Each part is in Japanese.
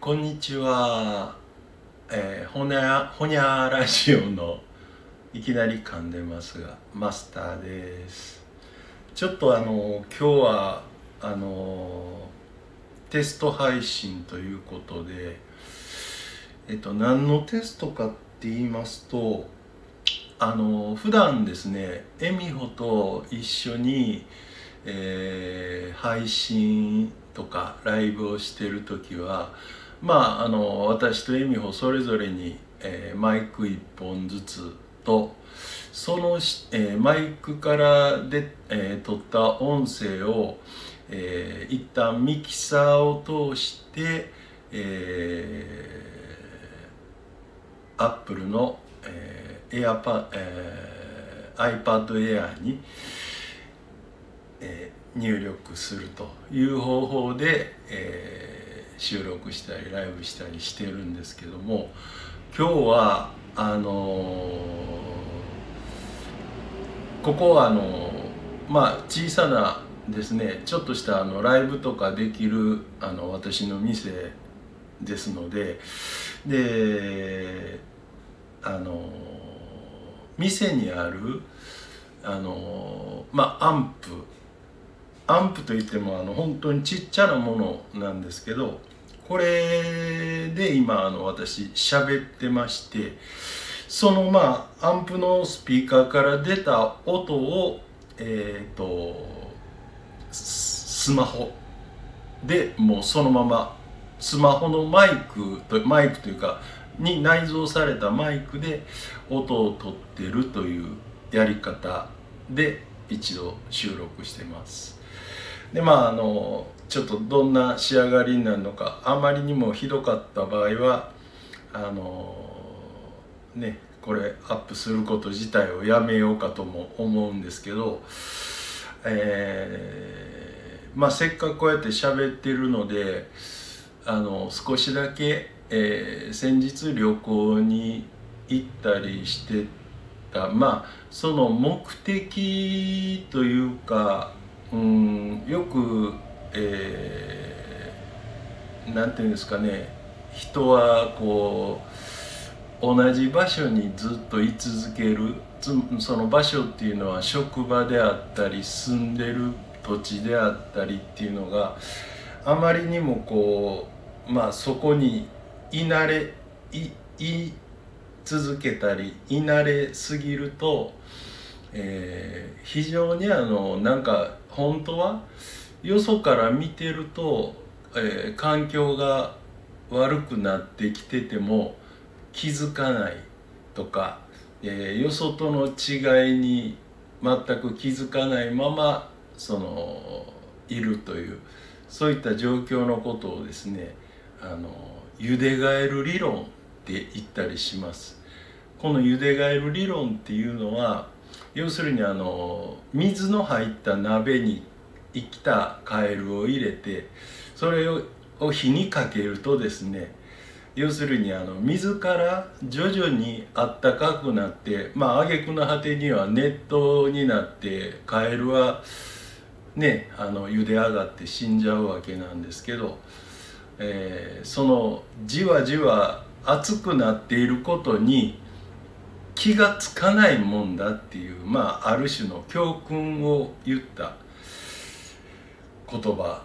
こんにちは、ほにゃラジオのいきなり噛んでますがマスターです。ちょっと今日はテスト配信ということで、何のテストかって言いますと、普段ですねえみほと一緒に、配信とかライブをしてるときは、私とえみほそれぞれに、マイク1本ずつとその、マイクからで、撮った音声を、一旦ミキサーを通して、Apple の、iPad Air に、入力するという方法で、収録したりライブしたりしてるんですけども、今日はここは小さなですねちょっとしたライブとかできる私の店ですので、で店にあるアンプといっても本当にちっちゃなものなんですけど、これで今私喋ってまして、そのアンプのスピーカーから出た音をスマホでもうそのままスマホのマイクというかに内蔵されたマイクで音を取ってるというやり方で一度収録してます。でちょっとどんな仕上がりになるのか、あまりにもひどかった場合はこれアップすること自体をやめようかとも思うんですけど、せっかくこうやって喋ってるので少しだけ、先日旅行に行ったりしてたその目的というかよく、なんていうんですかね、人はこう同じ場所にずっと居続ける、その場所っていうのは職場であったり住んでる土地であったりっていうのがあまりにもこうそこに居続けたり居慣れすぎると、非常に本当はよそから見てると、環境が悪くなってきてても気づかないとか、よそとの違いに全く気づかないままいるという、そういった状況のことをですねゆでがえる理論って言ったりします。このゆでがえる理論っていうのは要するに水の入った鍋に生きたカエルを入れてそれを火にかけるとですね、要するに水から徐々にあったかくなって挙句の果てには熱湯になってカエルは茹で上がって死んじゃうわけなんですけど、じわじわ熱くなっていることに気がつかないもんだっていう、ある種の教訓を言った言葉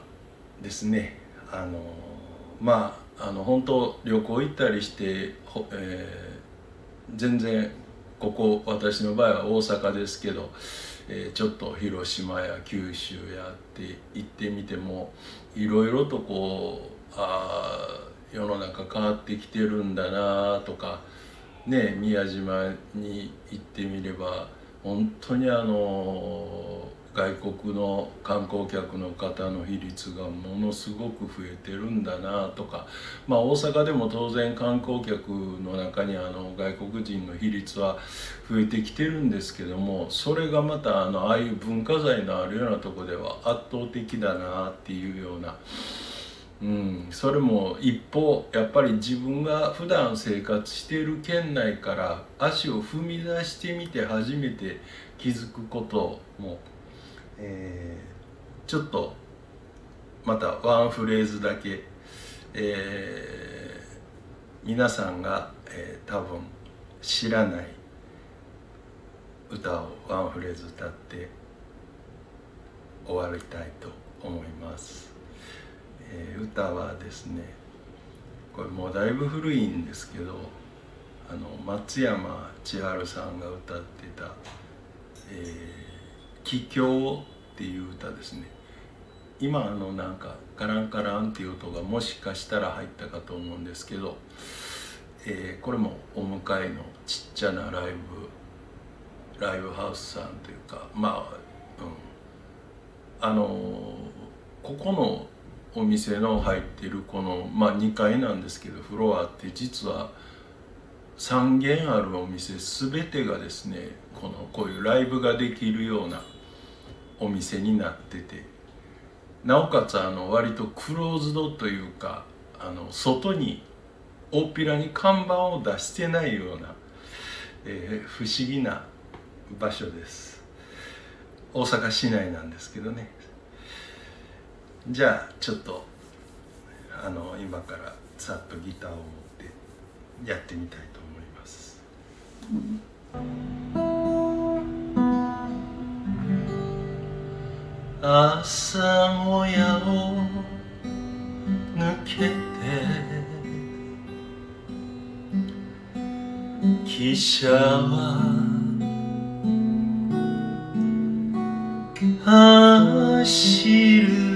ですね。本当旅行行ったりして、全然ここ私の場合は大阪ですけど、ちょっと広島や九州やって行ってみてもいろいろと世の中変わってきてるんだなとか宮島に行ってみれば本当に外国の観光客の方の比率がものすごく増えてるんだなとか、大阪でも当然観光客の中に外国人の比率は増えてきてるんですけども、それがまたああいう文化財のあるようなとこでは圧倒的だなっていうような、それも一方やっぱり自分が普段生活している県内から足を踏み出してみて初めて気づくことも、ちょっとまたワンフレーズだけ、皆さんが、多分知らない歌をワンフレーズ歌って終わりたいと思います。歌はですね、これもうだいぶ古いんですけど、松山千春さんが歌ってた「帰郷」っていう歌ですね。今なんかカランカランっていう音がもしかしたら入ったかと思うんですけど、これもお向かいのちっちゃなライブハウスさんというか、まあ、ここのお店の入ってるこの、まあ、2階なんですけど、フロアって実は3軒あるお店全てがですね、こういうライブができるようなお店になってて、なおかつ割とクローズドというか、外に大っぴらに看板を出してないような、不思議な場所です。大阪市内なんですけどね。じゃあちょっと今からさっとギターを持ってやってみたいと思います。朝小屋を抜けて汽車は走る。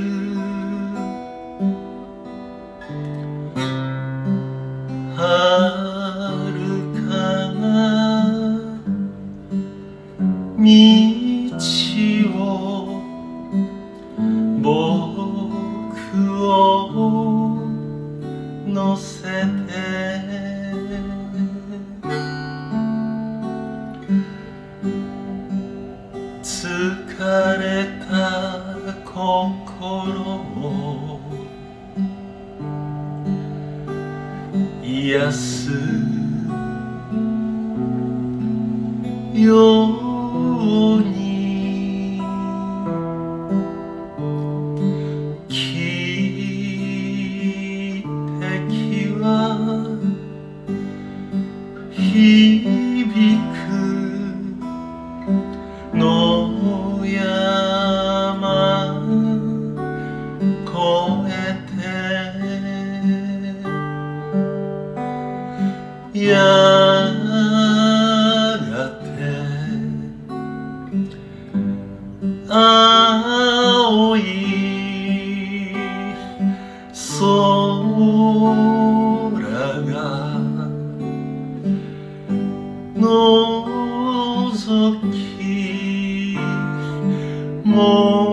No